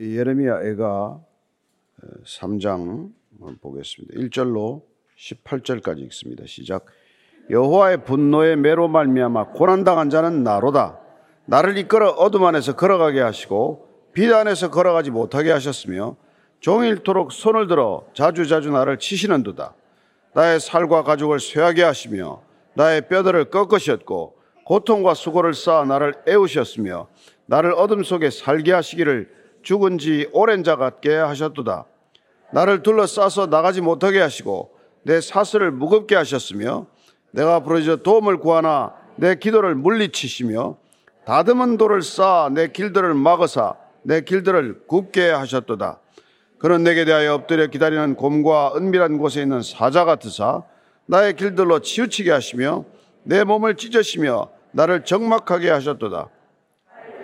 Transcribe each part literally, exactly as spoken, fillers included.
예레미야 애가 삼 장 보겠습니다. 일 절로 십팔 절까지 읽습니다. 시작. 여호와의 분노의 매로 말미암아 고난당한 자는 나로다. 나를 이끌어 어둠 안에서 걸어가게 하시고 빛 안에서 걸어가지 못하게 하셨으며 종일토록 손을 들어 자주자주 나를 치시는도다. 나의 살과 가죽을 쇠하게 하시며 나의 뼈들을 꺾으셨고 고통과 수고를 쌓아 나를 애우셨으며 나를 어둠 속에 살게 하시기를 죽은 지 오랜 자 같게 하셨도다. 나를 둘러싸서 나가지 못하게 하시고 내 사슬을 무겁게 하셨으며 내가 부르짖어 도움을 구하나 내 기도를 물리치시며 다듬은 돌을 쌓아 내 길들을 막으사 내 길들을 굽게 하셨도다. 그는 내게 대하여 엎드려 기다리는 곰과 은밀한 곳에 있는 사자 같으사 나의 길들로 치우치게 하시며 내 몸을 찢으시며 나를 적막하게 하셨도다.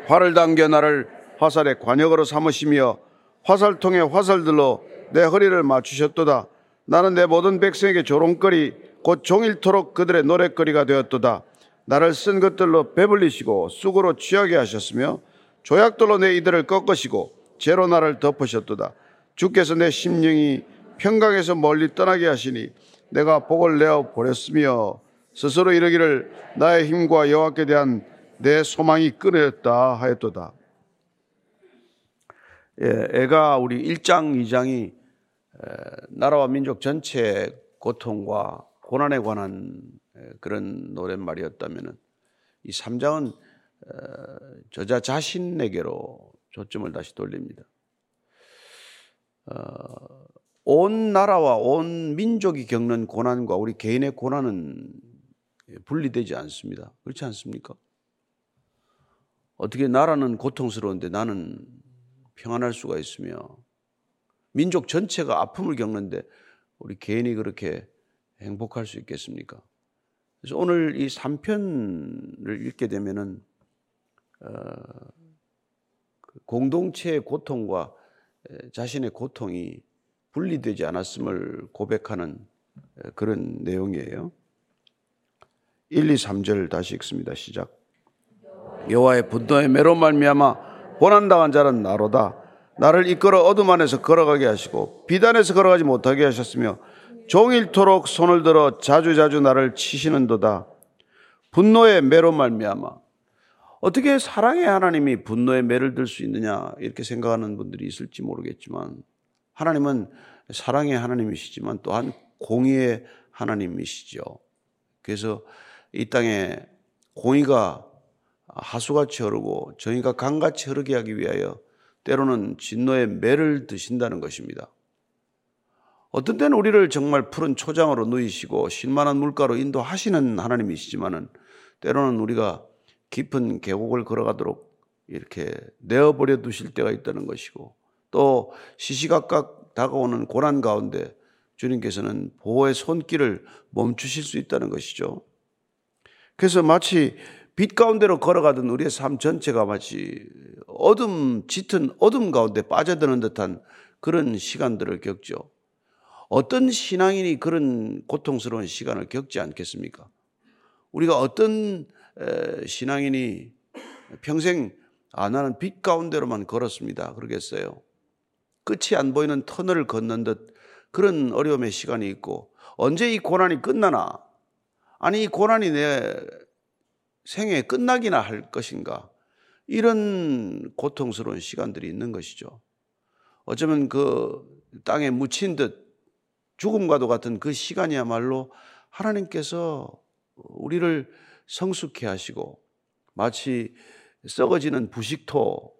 활을 당겨 나를 화살의 관역으로 삼으시며 화살통에 화살들로 내 허리를 맞추셨도다. 나는 내 모든 백성에게 조롱거리 곧 종일토록 그들의 노랫거리가 되었도다. 나를 쓴 것들로 배불리시고 쑥으로 취하게 하셨으며 조약들로 내 이들을 꺾으시고 재로 나를 덮으셨도다. 주께서 내 심령이 평강에서 멀리 떠나게 하시니 내가 복을 내어 버렸으며 스스로 이르기를 나의 힘과 여호와께 대한 내 소망이 끊어졌다 하였도다. 예, 애가 우리 일 장, 이 장이 나라와 민족 전체의 고통과 고난에 관한 그런 노랫말이었다면 이 삼 장은 저자 자신에게로 초점을 다시 돌립니다. 어, 온 나라와 온 민족이 겪는 고난과 우리 개인의 고난은 분리되지 않습니다. 그렇지 않습니까? 어떻게 나라는 고통스러운데 나는 평안할 수가 있으며 민족 전체가 아픔을 겪는데 우리 개인이 그렇게 행복할 수 있겠습니까? 그래서 오늘 이 삼 편을 읽게 되면은 어, 공동체의 고통과 자신의 고통이 분리되지 않았음을 고백하는 그런 내용이에요. 일, 이, 삼 절 다시 읽습니다. 시작. 여호와의 분노의 매로 말미암아 고난당한 자는 나로다. 나를 이끌어 어둠 안에서 걸어가게 하시고 빛 안에서 걸어가지 못하게 하셨으며 종일토록 손을 들어 자주자주 나를 치시는도다. 분노의 매로 말미암아. 어떻게 사랑의 하나님이 분노의 매를 들 수 있느냐 이렇게 생각하는 분들이 있을지 모르겠지만 하나님은 사랑의 하나님이시지만 또한 공의의 하나님이시죠. 그래서 이 땅에 공의가 하수같이 흐르고 정의가 강같이 흐르게 하기 위하여 때로는 진노의 매를 드신다는 것입니다. 어떤 때는 우리를 정말 푸른 초장으로 누이시고 신만한 물가로 인도하시는 하나님이시지만은 때로는 우리가 깊은 계곡을 걸어가도록 이렇게 내어버려 두실 때가 있다는 것이고 또 시시각각 다가오는 고난 가운데 주님께서는 보호의 손길을 멈추실 수 있다는 것이죠. 그래서 마치 빛 가운데로 걸어가던 우리의 삶 전체가 마치 어둠, 짙은 어둠 가운데 빠져드는 듯한 그런 시간들을 겪죠. 어떤 신앙인이 그런 고통스러운 시간을 겪지 않겠습니까? 우리가 어떤 에, 신앙인이 평생 아 나는 빛 가운데로만 걸었습니다 그러겠어요? 끝이 안 보이는 터널을 걷는 듯 그런 어려움의 시간이 있고 언제 이 고난이 끝나나 아니 이 고난이 내 생애 끝나기나 할 것인가 이런 고통스러운 시간들이 있는 것이죠. 어쩌면 그 땅에 묻힌 듯 죽음과도 같은 그 시간이야말로 하나님께서 우리를 성숙해 하시고 마치 썩어지는 부식토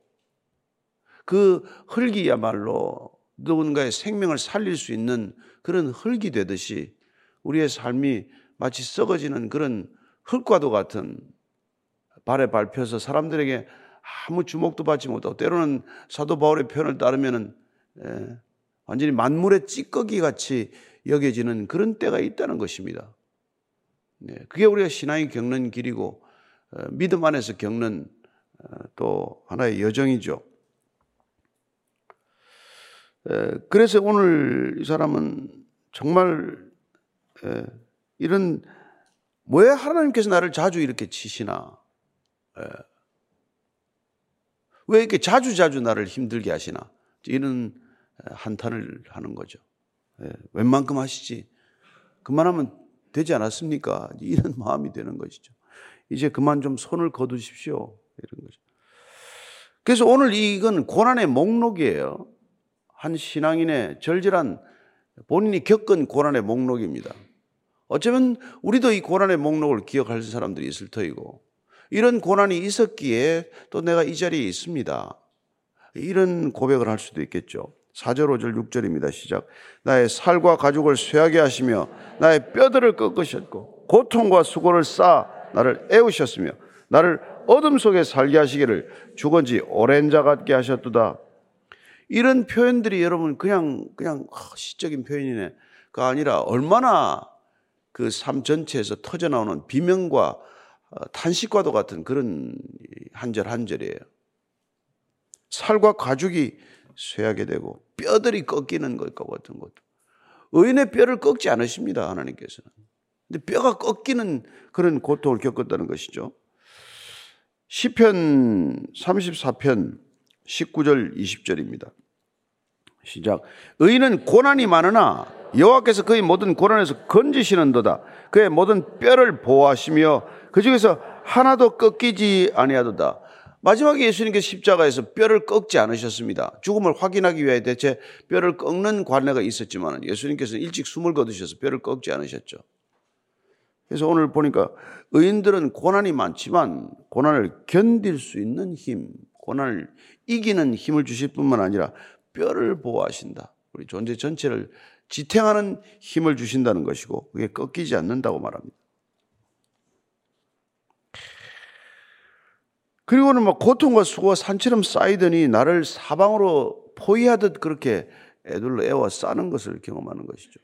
그 흙이야말로 누군가의 생명을 살릴 수 있는 그런 흙이 되듯이 우리의 삶이 마치 썩어지는 그런 흙과도 같은 발에 밟혀서 사람들에게 아무 주목도 받지 못하고 때로는 사도 바울의 표현을 따르면은 완전히 만물의 찌꺼기 같이 여겨지는 그런 때가 있다는 것입니다. 네, 그게 우리가 신앙이 겪는 길이고 믿음 안에서 겪는 또 하나의 여정이죠. 그래서 오늘 이 사람은 정말 이런 왜 하나님께서 나를 자주 이렇게 치시나 왜 이렇게 자주자주 나를 힘들게 하시나? 이런 한탄을 하는 거죠. 예, 웬만큼 하시지 그만하면 되지 않았습니까? 이런 마음이 되는 것이죠. 이제 그만 좀 손을 거두십시오, 이런 거죠. 그래서 오늘 이건 고난의 목록이에요. 한 신앙인의 절절한 본인이 겪은 고난의 목록입니다. 어쩌면 우리도 이 고난의 목록을 기억할 사람들이 있을 터이고, 이런 고난이 있었기에 또 내가 이 자리에 있습니다, 이런 고백을 할 수도 있겠죠. 사 절 오 절 육 절입니다. 시작. 나의 살과 가죽을 쇠하게 하시며 나의 뼈들을 꺾으셨고 고통과 수고를 쌓아 나를 애우셨으며 나를 어둠 속에 살게 하시기를 죽은 지 오랜 자 같게 하셨도다. 이런 표현들이 여러분 그냥 그냥 시적인 표현이네가 아니라 삶 그 전체에서 터져나오는 비명과 탄식과도 같은 그런 한절 한절이에요. 살과 가죽이 쇠하게 되고 뼈들이 꺾이는 것과 같은 것도. 의인의 뼈를 꺾지 않으십니다, 하나님께서는. 근데 뼈가 꺾이는 그런 고통을 겪었다는 것이죠. 시편 삼십사 편 십구 절 이십 절입니다. 시작. 의인은 고난이 많으나 여호와께서 그의 모든 고난에서 건지시는도다. 그의 모든 뼈를 보호하시며 그 중에서 하나도 꺾이지 아니하도다. 마지막에 예수님께서 십자가에서 뼈를 꺾지 않으셨습니다. 죽음을 확인하기 위해 대체 뼈를 꺾는 관례가 있었지만 예수님께서는 일찍 숨을 거두셔서 뼈를 꺾지 않으셨죠. 그래서 오늘 보니까 의인들은 고난이 많지만 고난을 견딜 수 있는 힘, 고난을 이기는 힘을 주실 뿐만 아니라 뼈를 보호하신다. 우리 존재 전체를 지탱하는 힘을 주신다는 것이고 그게 꺾이지 않는다고 말합니다. 그리고는 막 고통과 수고가 산처럼 쌓이더니 나를 사방으로 포위하듯 그렇게 애둘러 애와 싸는 것을 경험하는 것이죠.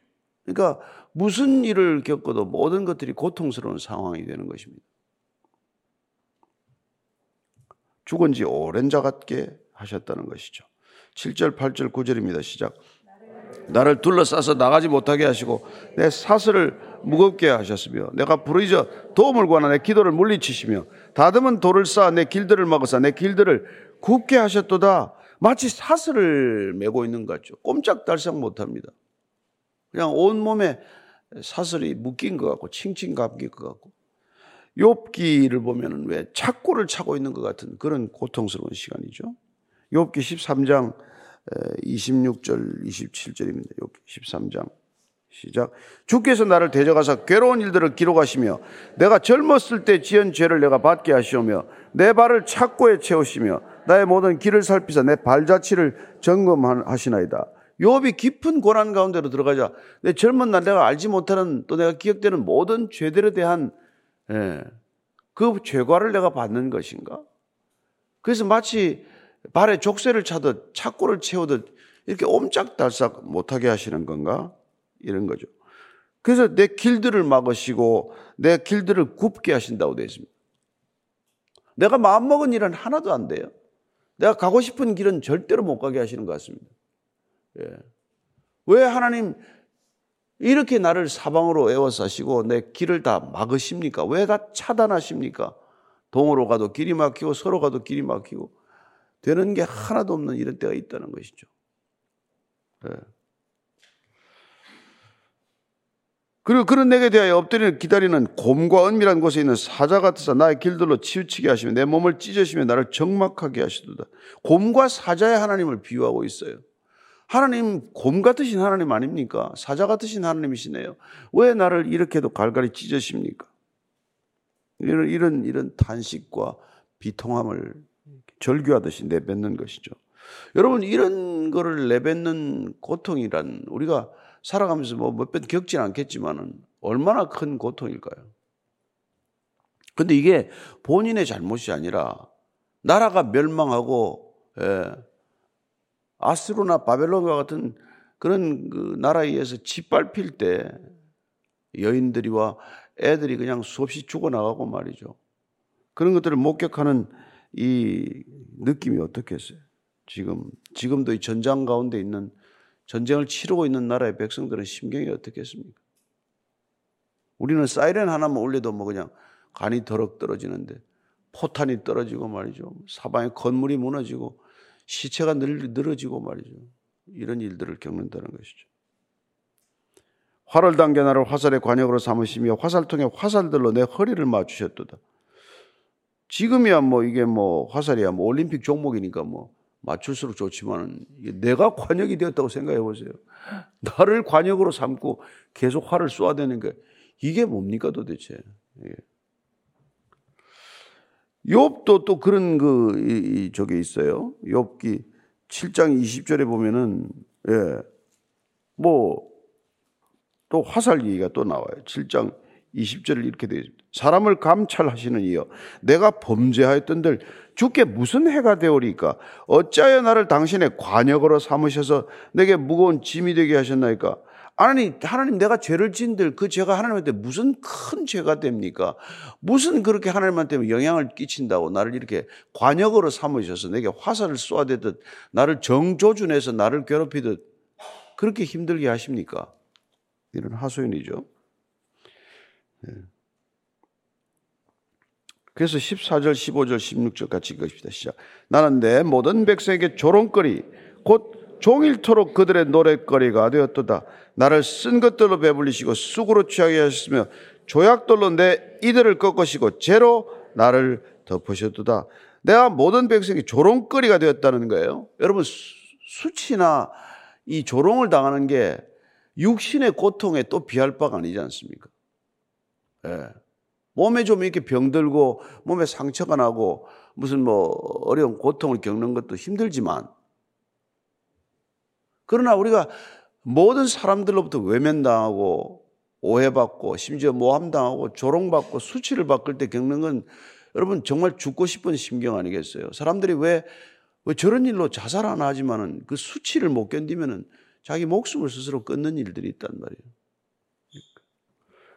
그러니까 무슨 일을 겪어도 모든 것들이 고통스러운 상황이 되는 것입니다. 죽은 지 오랜 자 같게 하셨다는 것이죠. 칠 절 팔 절 구 절입니다. 시작. 나를 둘러싸서 나가지 못하게 하시고 내 사슬을 무겁게 하셨으며 내가 부르짖어 도움을 구하나 내 기도를 물리치시며 다듬은 돌을 쌓아 내 길들을 막으사 내 길들을 굽게 하셨도다. 마치 사슬을 메고 있는 것 같죠. 꼼짝달싹 못합니다. 그냥 온몸에 사슬이 묶인 것 같고 칭칭 감긴 것 같고, 욥기를 보면 왜 착고를 차고 있는 것 같은 그런 고통스러운 시간이죠. 욥기 십삼 장 이십육 절 이십칠 절입니다. 욥기 십삼 장 시작. 주께서 나를 대적하사 괴로운 일들을 기록하시며 내가 젊었을 때 지은 죄를 내가 받게 하시오며 내 발을 착고에 채우시며 나의 모든 길을 살피사 내 발자취를 점검하시나이다. 욥이 깊은 고난 가운데로 들어가자 내 젊은 날 내가 알지 못하는 또 내가 기억되는 모든 죄들에 대한 예, 그 죄과를 내가 받는 것인가? 그래서 마치 발에 족쇄를 차듯 착고를 채우듯 이렇게 옴짝달싹 못하게 하시는 건가? 이런 거죠. 그래서 내 길들을 막으시고 내 길들을 굽게 하신다고 되어 있습니다. 내가 마음먹은 일은 하나도 안 돼요. 내가 가고 싶은 길은 절대로 못 가게 하시는 것 같습니다. 예. 왜 하나님 이렇게 나를 사방으로 에워싸시고 내 길을 다 막으십니까? 왜 다 차단하십니까? 동으로 가도 길이 막히고 서로 가도 길이 막히고 되는 게 하나도 없는 이런 때가 있다는 것이죠. 예. 그리고 그런 내게 대하여 엎드리는 기다리는 곰과 은밀한 곳에 있는 사자 같으사 나의 길들로 치우치게 하시며 내 몸을 찢으시며 나를 적막하게 하시도다. 곰과 사자의 하나님을 비유하고 있어요. 하나님 곰 같으신 하나님 아닙니까? 사자 같으신 하나님이시네요. 왜 나를 이렇게도 갈갈이 찢으십니까? 이런 이런, 이런 탄식과 비통함을 절규하듯이 내뱉는 것이죠. 여러분 이런 거를 내뱉는 고통이란 우리가 살아가면서 뭐 몇 번 겪진 않겠지만은 얼마나 큰 고통일까요? 근데 이게 본인의 잘못이 아니라 나라가 멸망하고, 예, 아스루나 바벨론과 같은 그런 그 나라에 의해서 짓밟힐 때 여인들이와 애들이 그냥 수없이 죽어나가고 말이죠. 그런 것들을 목격하는 이 느낌이 어떻겠어요? 지금, 지금도 이 전장 가운데 있는 전쟁을 치르고 있는 나라의 백성들은 심경이 어떻겠습니까? 우리는 사이렌 하나만 울려도 뭐 그냥 간이 더럭 떨어지는데 포탄이 떨어지고 말이죠. 사방에 건물이 무너지고 시체가 늘, 늘어지고 말이죠. 이런 일들을 겪는다는 것이죠. 활을 당겨 나를 화살의 관역으로 삼으시며 화살통에 화살들로 내 허리를 맞추셨도다. 지금이야 뭐 이게 뭐 화살이야 뭐 올림픽 종목이니까 뭐 맞출수록 좋지만 내가 관역이 되었다고 생각해 보세요. 나를 관역으로 삼고 계속 활을 쏘아대는 게 이게 뭡니까 도대체. 예. 욥도 또 그런 그 이, 이, 저게 있어요. 욥기 칠 장 이십 절에 보면은 예. 뭐 또 화살 얘기가 또 나와요. 칠 장 이십 절을 이렇게 되어 있습니다. 사람을 감찰하시는 이여 내가 범죄하였던들 주께 무슨 해가 되오리까? 어찌하여 나를 당신의 관역으로 삼으셔서 내게 무거운 짐이 되게 하셨나이까? 하나님, 하나님 내가 죄를 지은들 그 죄가 하나님한테 무슨 큰 죄가 됩니까? 무슨 그렇게 하나님한테 영향을 끼친다고 나를 이렇게 관역으로 삼으셔서 내게 화살을 쏘아대듯 나를 정조준해서 나를 괴롭히듯 그렇게 힘들게 하십니까? 이런 하소연이죠. 네. 그래서 십사 절, 십오 절, 십육 절 같이 읽읍시다. 시작. 나는 내 모든 백성에게 조롱거리 곧 종일토록 그들의 노랫거리가 되었도다. 나를 쓴 것들로 배불리시고 쑥으로 취하게 하셨으며 조약돌로 내 이들을 꺾으시고 재로 나를 덮으셨도다. 내가 모든 백성이 조롱거리가 되었다는 거예요. 여러분 수치나 이 조롱을 당하는 게 육신의 고통에 또 비할 바가 아니지 않습니까? 예. 몸에 좀 이렇게 병들고 몸에 상처가 나고 무슨 뭐 어려운 고통을 겪는 것도 힘들지만 그러나 우리가 모든 사람들로부터 외면당하고 오해받고 심지어 모함당하고 조롱받고 수치를 받을 때 겪는 건 여러분 정말 죽고 싶은 심경 아니겠어요? 사람들이 왜, 왜 저런 일로 자살 안 하지만은 그 수치를 못 견디면은 자기 목숨을 스스로 끊는 일들이 있단 말이에요.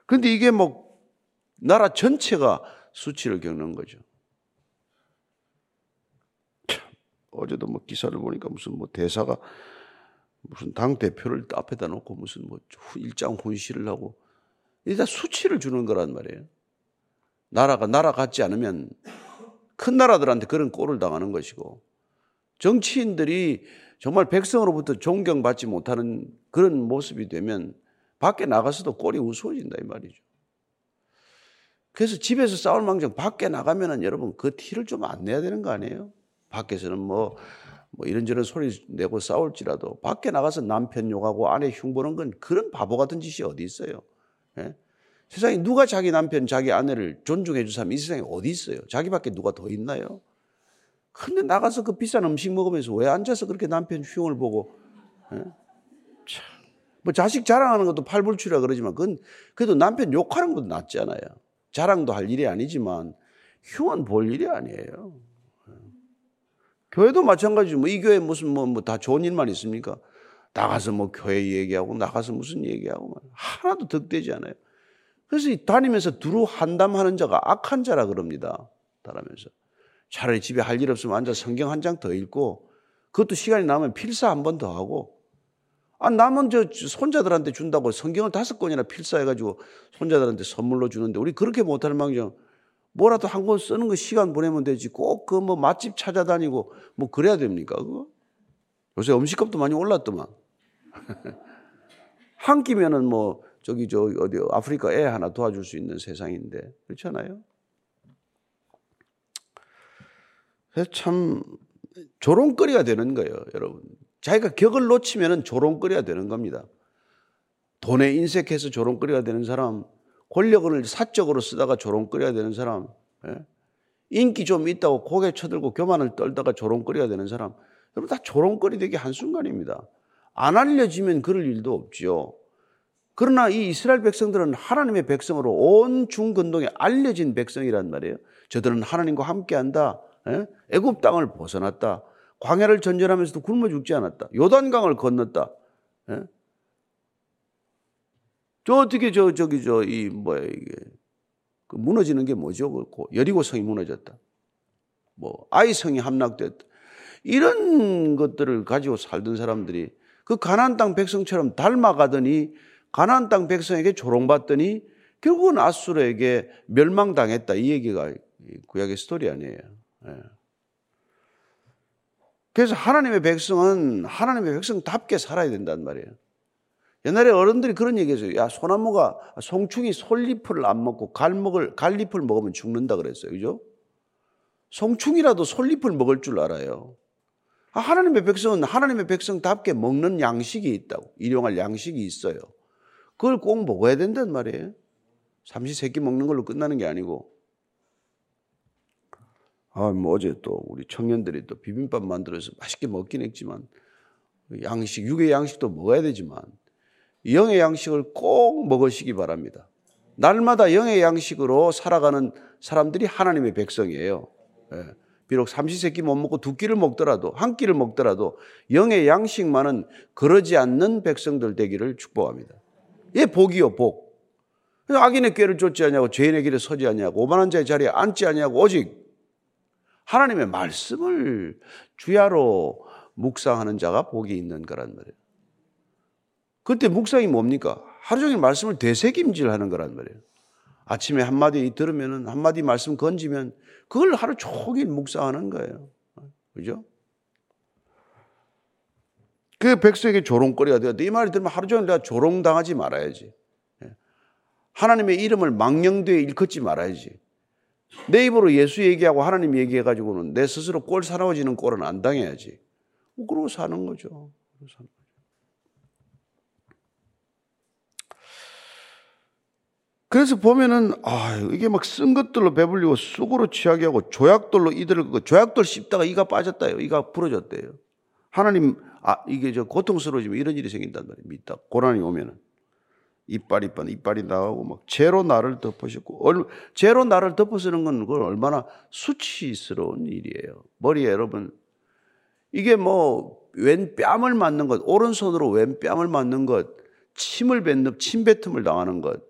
그런데 이게 뭐 나라 전체가 수치를 겪는 거죠. 참, 어제도 뭐 기사를 보니까 무슨 뭐 대사가 무슨 당 대표를 앞에다 놓고 무슨 뭐 일장 훈시를 하고 이게 다 수치를 주는 거란 말이에요. 나라가 나라 같지 않으면 큰 나라들한테 그런 꼴을 당하는 것이고 정치인들이 정말 백성으로부터 존경받지 못하는 그런 모습이 되면 밖에 나가서도 꼴이 우스워진다 이 말이죠. 그래서 집에서 싸울 망정 밖에 나가면은 여러분 그 티를 좀 안 내야 되는 거 아니에요? 밖에서는 뭐, 뭐 이런저런 소리 내고 싸울지라도 밖에 나가서 남편 욕하고 아내 흉보는 건 그런 바보 같은 짓이 어디 있어요? 예? 세상에 누가 자기 남편 자기 아내를 존중해 줄 사람이 이 세상에 어디 있어요? 자기밖에 누가 더 있나요? 근데 나가서 그 비싼 음식 먹으면서 왜 앉아서 그렇게 남편 흉을 보고 예? 참. 뭐 자식 자랑하는 것도 팔불출이라 그러지만 그건 그래도 남편 욕하는 것도 낫지 않아요. 자랑도 할 일이 아니지만 흉은 볼 일이 아니에요. 교회도 마찬가지죠. 뭐 이 교회 무슨 뭐 뭐 다 좋은 일만 있습니까? 나가서 뭐 교회 얘기하고 나가서 무슨 얘기하고 하나도 득되지 않아요. 그래서 다니면서 두루 한담하는 자가 악한 자라 그럽니다. 다니면서 차라리 집에 할 일 없으면 앉아 성경 한 장 더 읽고 그것도 시간이 남으면 필사 한 번 더 하고 아, 남은 저 손자들한테 준다고 성경을 다섯 권이나 필사해가지고 손자들한테 선물로 주는데 우리 그렇게 못하는 망정 뭐라도 한 권 쓰는 거 시간 보내면 되지 꼭 그 뭐 맛집 찾아다니고 뭐 그래야 됩니까 그거? 요새 음식값도 많이 올랐더만. 한 끼면은 뭐 저기 저 어디 아프리카 애 하나 도와줄 수 있는 세상인데 그렇지 않아요? 참 조롱거리가 되는 거예요 여러분. 자기가 격을 놓치면 조롱거리가 되는 겁니다. 돈에 인색해서 조롱거리가 되는 사람, 권력을 사적으로 쓰다가 조롱거리가 되는 사람, 인기 좀 있다고 고개 쳐들고 교만을 떨다가 조롱거리가 되는 사람, 여러분 다 조롱거리 되기 한순간입니다. 안 알려지면 그럴 일도 없죠. 그러나 이 이스라엘 백성들은 하나님의 백성으로 온 중근동에 알려진 백성이란 말이에요. 저들은 하나님과 함께한다. 애굽 땅을 벗어났다. 광야를 전전하면서도 굶어 죽지 않았다. 요단강을 건넜다. 예? 저 어떻게 저 저기 저 이 뭐야 이게 그 무너지는 게 뭐죠? 그 여리고 성이 무너졌다. 뭐 아이 성이 함락됐다. 이런 것들을 가지고 살던 사람들이 그 가나안 땅 백성처럼 닮아가더니 가나안 땅 백성에게 조롱받더니 결국은 아수르에게 멸망당했다 이 얘기가 구약의 스토리 아니에요. 예. 그래서 하나님의 백성은 하나님의 백성답게 살아야 된단 말이에요. 옛날에 어른들이 그런 얘기했어요. 야, 소나무가, 송충이 솔잎을 안 먹고 갈목을, 갈잎을 먹으면 죽는다 그랬어요. 그죠? 송충이라도 솔잎을 먹을 줄 알아요. 아, 하나님의 백성은 하나님의 백성답게 먹는 양식이 있다고. 일용할 양식이 있어요. 그걸 꼭 먹어야 된단 말이에요. 삼시 세끼 먹는 걸로 끝나는 게 아니고. 아, 뭐 어제 또 우리 청년들이 또 비빔밥 만들어서 맛있게 먹긴 했지만, 양식, 육의 양식도 먹어야 되지만, 영의 양식을 꼭 먹으시기 바랍니다. 날마다 영의 양식으로 살아가는 사람들이 하나님의 백성이에요. 예. 비록 삼시세끼 못 먹고 두 끼를 먹더라도, 한 끼를 먹더라도 영의 양식만은 거르지 않는 백성들 되기를 축복합니다. 예, 복이요, 복. 악인의 꾀를 쫓지 않냐고, 죄인의 길에 서지 않냐고, 오만한 자의 자리에 앉지 않냐고, 오직 하나님의 말씀을 주야로 묵상하는 자가 복이 있는 거란 말이에요. 그때 묵상이 뭡니까? 하루 종일 말씀을 되새김질하는 거란 말이에요. 아침에 한마디 들으면, 한마디 말씀 건지면 그걸 하루 종일 묵상하는 거예요. 그죠? 그 백성에게 조롱거리가 되었다. 이 말을 들으면 하루 종일 내가 조롱당하지 말아야지. 하나님의 이름을 망령되이 일컫지 말아야지. 내 입으로 예수 얘기하고 하나님 얘기해가지고는 내 스스로 꼴 사나워지는 꼴은 안 당해야지. 그러고 사는 거죠. 그러고 사는 거죠. 그래서 보면은, 아, 이게 막 쓴 것들로 배불리고 쑥으로 취하게 하고 조약돌로 이들을, 조약돌 씹다가 이가 빠졌다요. 이가 부러졌대요. 하나님, 아, 이게 저 고통스러워지면 이런 일이 생긴단 말이에요. 믿다. 고난이 오면은. 이빨이, 이빨, 이빨이 나가고 막 죄로 나를 덮으셨고, 얼, 죄로 나를 덮으시는 건 그건 얼마나 수치스러운 일이에요. 머리에 여러분, 이게 뭐, 왼 뺨을 맞는 것, 오른손으로 왼 뺨을 맞는 것, 침을 뱉는, 침뱉음을 당하는 것,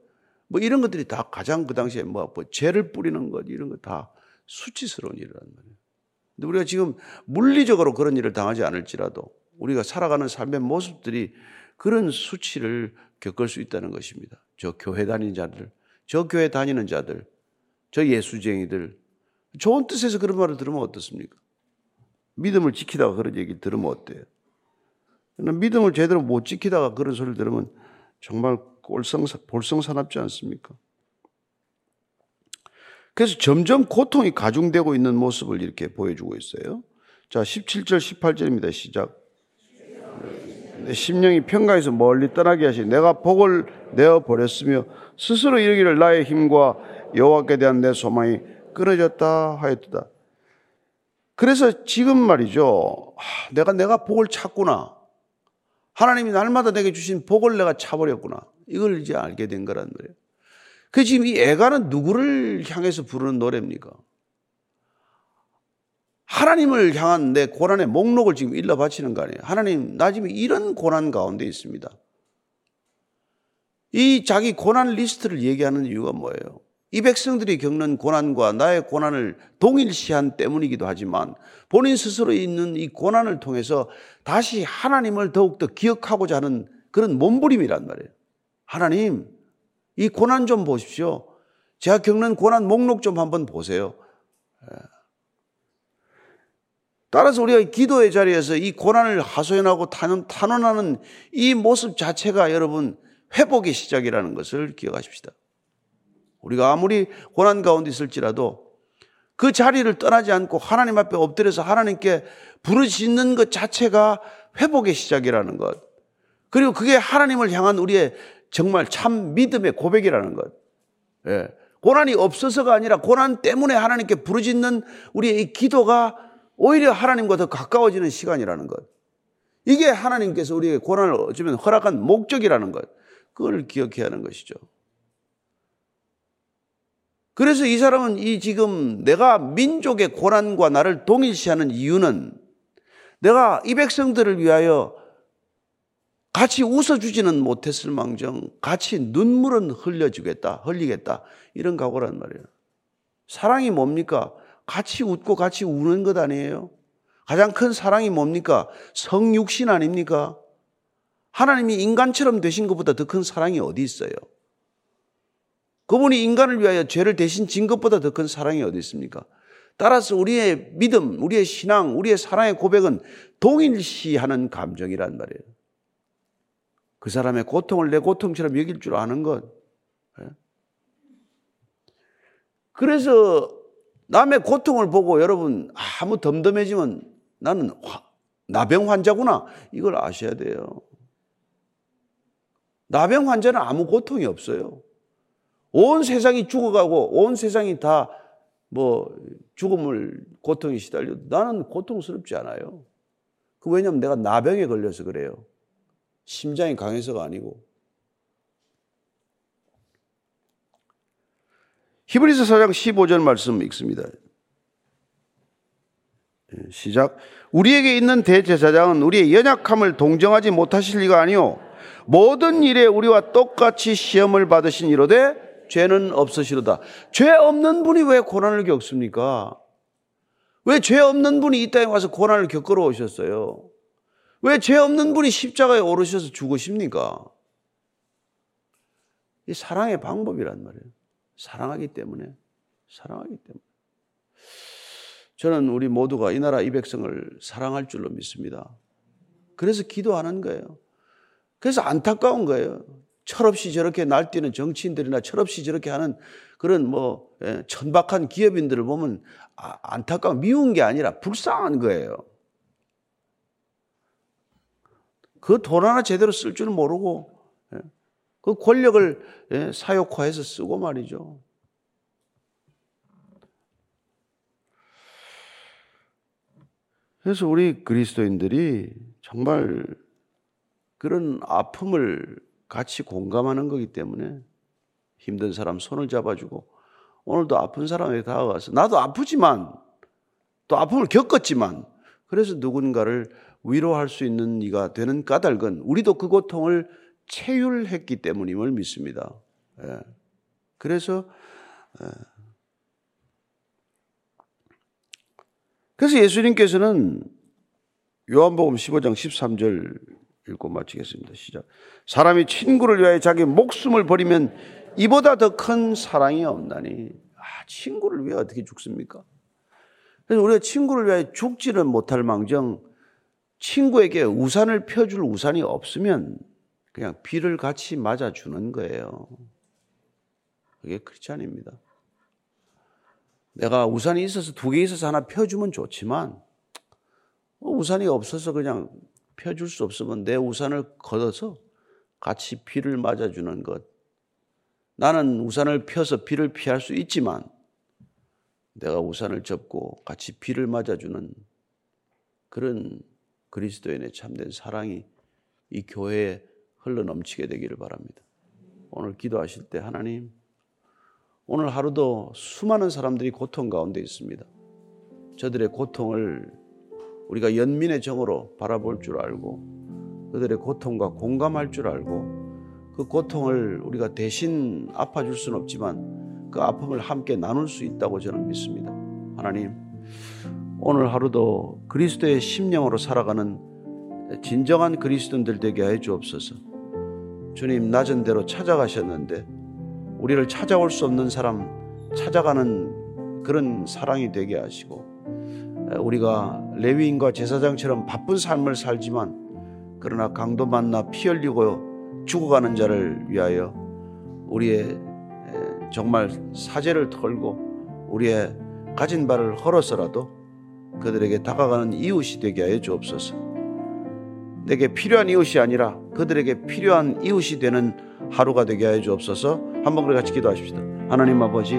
뭐 이런 것들이 다 가장 그 당시에 뭐, 뭐 죄를 뿌리는 것 이런 거 다 수치스러운 일이란 말이에요. 근데 우리가 지금 물리적으로 그런 일을 당하지 않을지라도 우리가 살아가는 삶의 모습들이 그런 수치를 겪을 수 있다는 것입니다. 저 교회 다니는 자들, 저 교회 다니는 자들, 저 예수쟁이들, 좋은 뜻에서 그런 말을 들으면 어떻습니까? 믿음을 지키다가 그런 얘기 들으면 어때요? 믿음을 제대로 못 지키다가 그런 소리를 들으면 정말 골성, 볼성사납지 않습니까? 그래서 점점 고통이 가중되고 있는 모습을 이렇게 보여주고 있어요. 자, 십칠 절, 십팔 절입니다. 시작. 내 심령이 평강에서 멀리 떠나게 하시니 내가 복을 내어버렸으며 스스로 이르기를 나의 힘과 여호와께 대한 내 소망이 끊어졌다 하였다. 그래서 지금 말이죠. 하, 내가 내가 복을 찾구나. 하나님이 날마다 내게 주신 복을 내가 차버렸구나. 이걸 이제 알게 된 거란 말이에요. 그 지금 이 애가는 누구를 향해서 부르는 노래입니까? 하나님을 향한 내 고난의 목록을 지금 일러 바치는 거 아니에요. 하나님, 나 지금 이런 고난 가운데 있습니다. 이 자기 고난 리스트를 얘기하는 이유가 뭐예요? 이 백성들이 겪는 고난과 나의 고난을 동일시한 때문이기도 하지만 본인 스스로 있는 이 고난을 통해서 다시 하나님을 더욱더 기억하고자 하는 그런 몸부림이란 말이에요. 하나님, 이 고난 좀 보십시오. 제가 겪는 고난 목록 좀 한번 보세요. 따라서 우리가 기도의 자리에서 이 고난을 하소연하고 탄원하는 이 모습 자체가 여러분 회복의 시작이라는 것을 기억하십시다. 우리가 아무리 고난 가운데 있을지라도 그 자리를 떠나지 않고 하나님 앞에 엎드려서 하나님께 부르짖는 것 자체가 회복의 시작이라는 것. 그리고 그게 하나님을 향한 우리의 정말 참 믿음의 고백이라는 것. 예. 고난이 없어서가 아니라 고난 때문에 하나님께 부르짖는 우리의 이 기도가 오히려 하나님과 더 가까워지는 시간이라는 것. 이게 하나님께서 우리의 고난을 어쩌면 허락한 목적이라는 것. 그걸 기억해야 하는 것이죠. 그래서 이 사람은 이 지금 내가 민족의 고난과 나를 동일시하는 이유는 내가 이 백성들을 위하여 같이 웃어주지는 못했을 망정 같이 눈물은 흘려주겠다, 흘리겠다 이런 각오란 말이에요. 사랑이 뭡니까? 같이 웃고 같이 우는 것 아니에요? 가장 큰 사랑이 뭡니까? 성육신 아닙니까? 하나님이 인간처럼 되신 것보다 더 큰 사랑이 어디 있어요? 그분이 인간을 위하여 죄를 대신 진 것보다 더 큰 사랑이 어디 있습니까? 따라서 우리의 믿음, 우리의 신앙, 우리의 사랑의 고백은 동일시하는 감정이란 말이에요. 그 사람의 고통을 내 고통처럼 여길 줄 아는 것. 그래서 남의 고통을 보고 여러분 아무 덤덤해지면 나는 나병 환자구나, 이걸 아셔야 돼요. 나병 환자는 아무 고통이 없어요. 온 세상이 죽어가고 온 세상이 다 뭐 죽음을 고통에 시달려도 나는 고통스럽지 않아요. 그 왜냐면 내가 나병에 걸려서 그래요. 심장이 강해서가 아니고. 히브리서 사 장 십오 절 말씀 읽습니다. 시작. 우리에게 있는 대제사장은 우리의 연약함을 동정하지 못하실 리가 아니오, 모든 일에 우리와 똑같이 시험을 받으신 이로되 죄는 없으시로다. 죄 없는 분이 왜 고난을 겪습니까? 왜 죄 없는 분이 이 땅에 와서 고난을 겪으러 오셨어요? 왜 죄 없는 분이 십자가에 오르셔서 죽으십니까? 이 사랑의 방법이란 말이에요. 사랑하기 때문에, 사랑하기 때문에. 저는 우리 모두가 이 나라 이 백성을 사랑할 줄로 믿습니다. 그래서 기도하는 거예요. 그래서 안타까운 거예요. 철없이 저렇게 날뛰는 정치인들이나 철없이 저렇게 하는 그런 뭐 천박한 기업인들을 보면 안타까운, 미운 게 아니라 불쌍한 거예요. 그 돈 하나 제대로 쓸 줄 모르고 그 권력을 사욕화해서 쓰고 말이죠. 그래서 우리 그리스도인들이 정말 그런 아픔을 같이 공감하는 거기 때문에 힘든 사람 손을 잡아주고, 오늘도 아픈 사람에게 다가가서 나도 아프지만 또 아픔을 겪었지만 그래서 누군가를 위로할 수 있는 이가 되는 까닭은 우리도 그 고통을 체휼했기 때문임을 믿습니다. 예. 그래서 예. 그래서 예수님께서는 요한복음 십오 장 십삼 절 읽고 마치겠습니다. 시작. 사람이 친구를 위하여 자기 목숨을 버리면 이보다 더 큰 사랑이 없나니. 아, 친구를 위하여 어떻게 죽습니까? 그래서 우리가 친구를 위하여 죽지는 못할 망정, 친구에게 우산을 펴줄 우산이 없으면 그냥 비를 같이 맞아주는 거예요. 그게 크리스찬입니다. 내가 우산이 있어서 두 개 있어서 하나 펴주면 좋지만 우산이 없어서 그냥 펴줄 수 없으면 내 우산을 걷어서 같이 비를 맞아주는 것. 나는 우산을 펴서 비를 피할 수 있지만 내가 우산을 접고 같이 비를 맞아주는 그런 그리스도인의 참된 사랑이 이 교회에 흘러넘치게 되기를 바랍니다. 오늘 기도하실 때 하나님, 오늘 하루도 수많은 사람들이 고통 가운데 있습니다. 저들의 고통을 우리가 연민의 정으로 바라볼 줄 알고 그들의 고통과 공감할 줄 알고 그 고통을 우리가 대신 아파줄 수는 없지만 그 아픔을 함께 나눌 수 있다고 저는 믿습니다. 하나님, 오늘 하루도 그리스도의 심령으로 살아가는 진정한 그리스도인들 되게 하여 주옵소서. 주님, 낮은 대로 찾아가셨는데 우리를 찾아올 수 없는 사람 찾아가는 그런 사랑이 되게 하시고, 우리가 레위인과 제사장처럼 바쁜 삶을 살지만 그러나 강도 만나 피 흘리고 죽어가는 자를 위하여 우리의 정말 사제를 털고 우리의 가진 바를 헐어서라도 그들에게 다가가는 이웃이 되게 하여 주옵소서. 내게 필요한 이웃이 아니라 그들에게 필요한 이웃이 되는 하루가 되게 하여 주옵소서. 한번 우리 같이 기도하십시다. 하나님 아버지,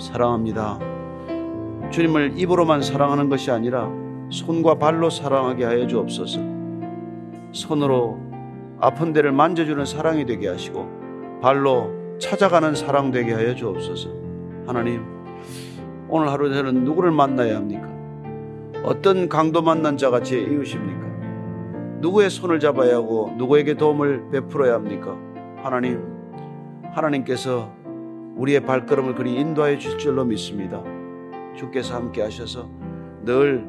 사랑합니다. 주님을 입으로만 사랑하는 것이 아니라 손과 발로 사랑하게 하여 주옵소서. 손으로 아픈 데를 만져주는 사랑이 되게 하시고 발로 찾아가는 사랑 되게 하여 주옵소서. 하나님, 오늘 하루 저는 누구를 만나야 합니까? 어떤 강도 만난 자가 제 이웃입니까? 누구의 손을 잡아야 하고 누구에게 도움을 베풀어야 합니까? 하나님, 하나님께서 우리의 발걸음을 그리 인도하여 주실 줄로 믿습니다. 주께서 함께 하셔서 늘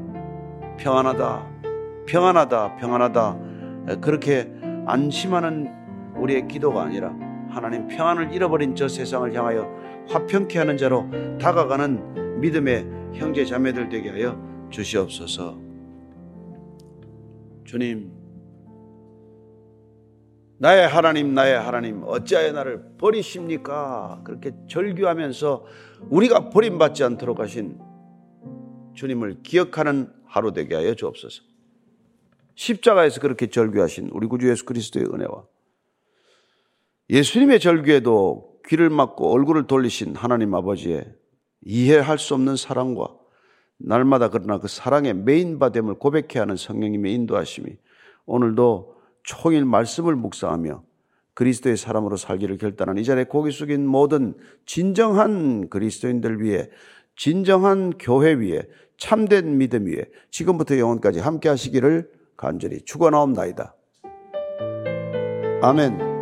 평안하다 평안하다 평안하다 그렇게 안심하는 우리의 기도가 아니라 하나님 평안을 잃어버린 저 세상을 향하여 화평케 하는 자로 다가가는 믿음의 형제 자매들 되게 하여 주시옵소서. 주님, 나의 하나님 나의 하나님 어찌하여 나를 버리십니까? 그렇게 절규하면서 우리가 버림받지 않도록 하신 주님을 기억하는 하루 되게 하여 주옵소서. 십자가에서 그렇게 절규하신 우리 구주 예수 그리스도의 은혜와 예수님의 절규에도 귀를 막고 얼굴을 돌리신 하나님 아버지의 이해할 수 없는 사랑과 날마다 그러나 그 사랑의 메인바됨을 고백해야 하는 성령님의 인도하심이 오늘도 총일 말씀을 묵상하며 그리스도의 사람으로 살기를 결단한 이 자리에 고개 숙인 모든 진정한 그리스도인들 위해, 진정한 교회 위에, 참된 믿음 위에 지금부터 영원까지 함께 하시기를 간절히 축원하옵나이다. 아멘.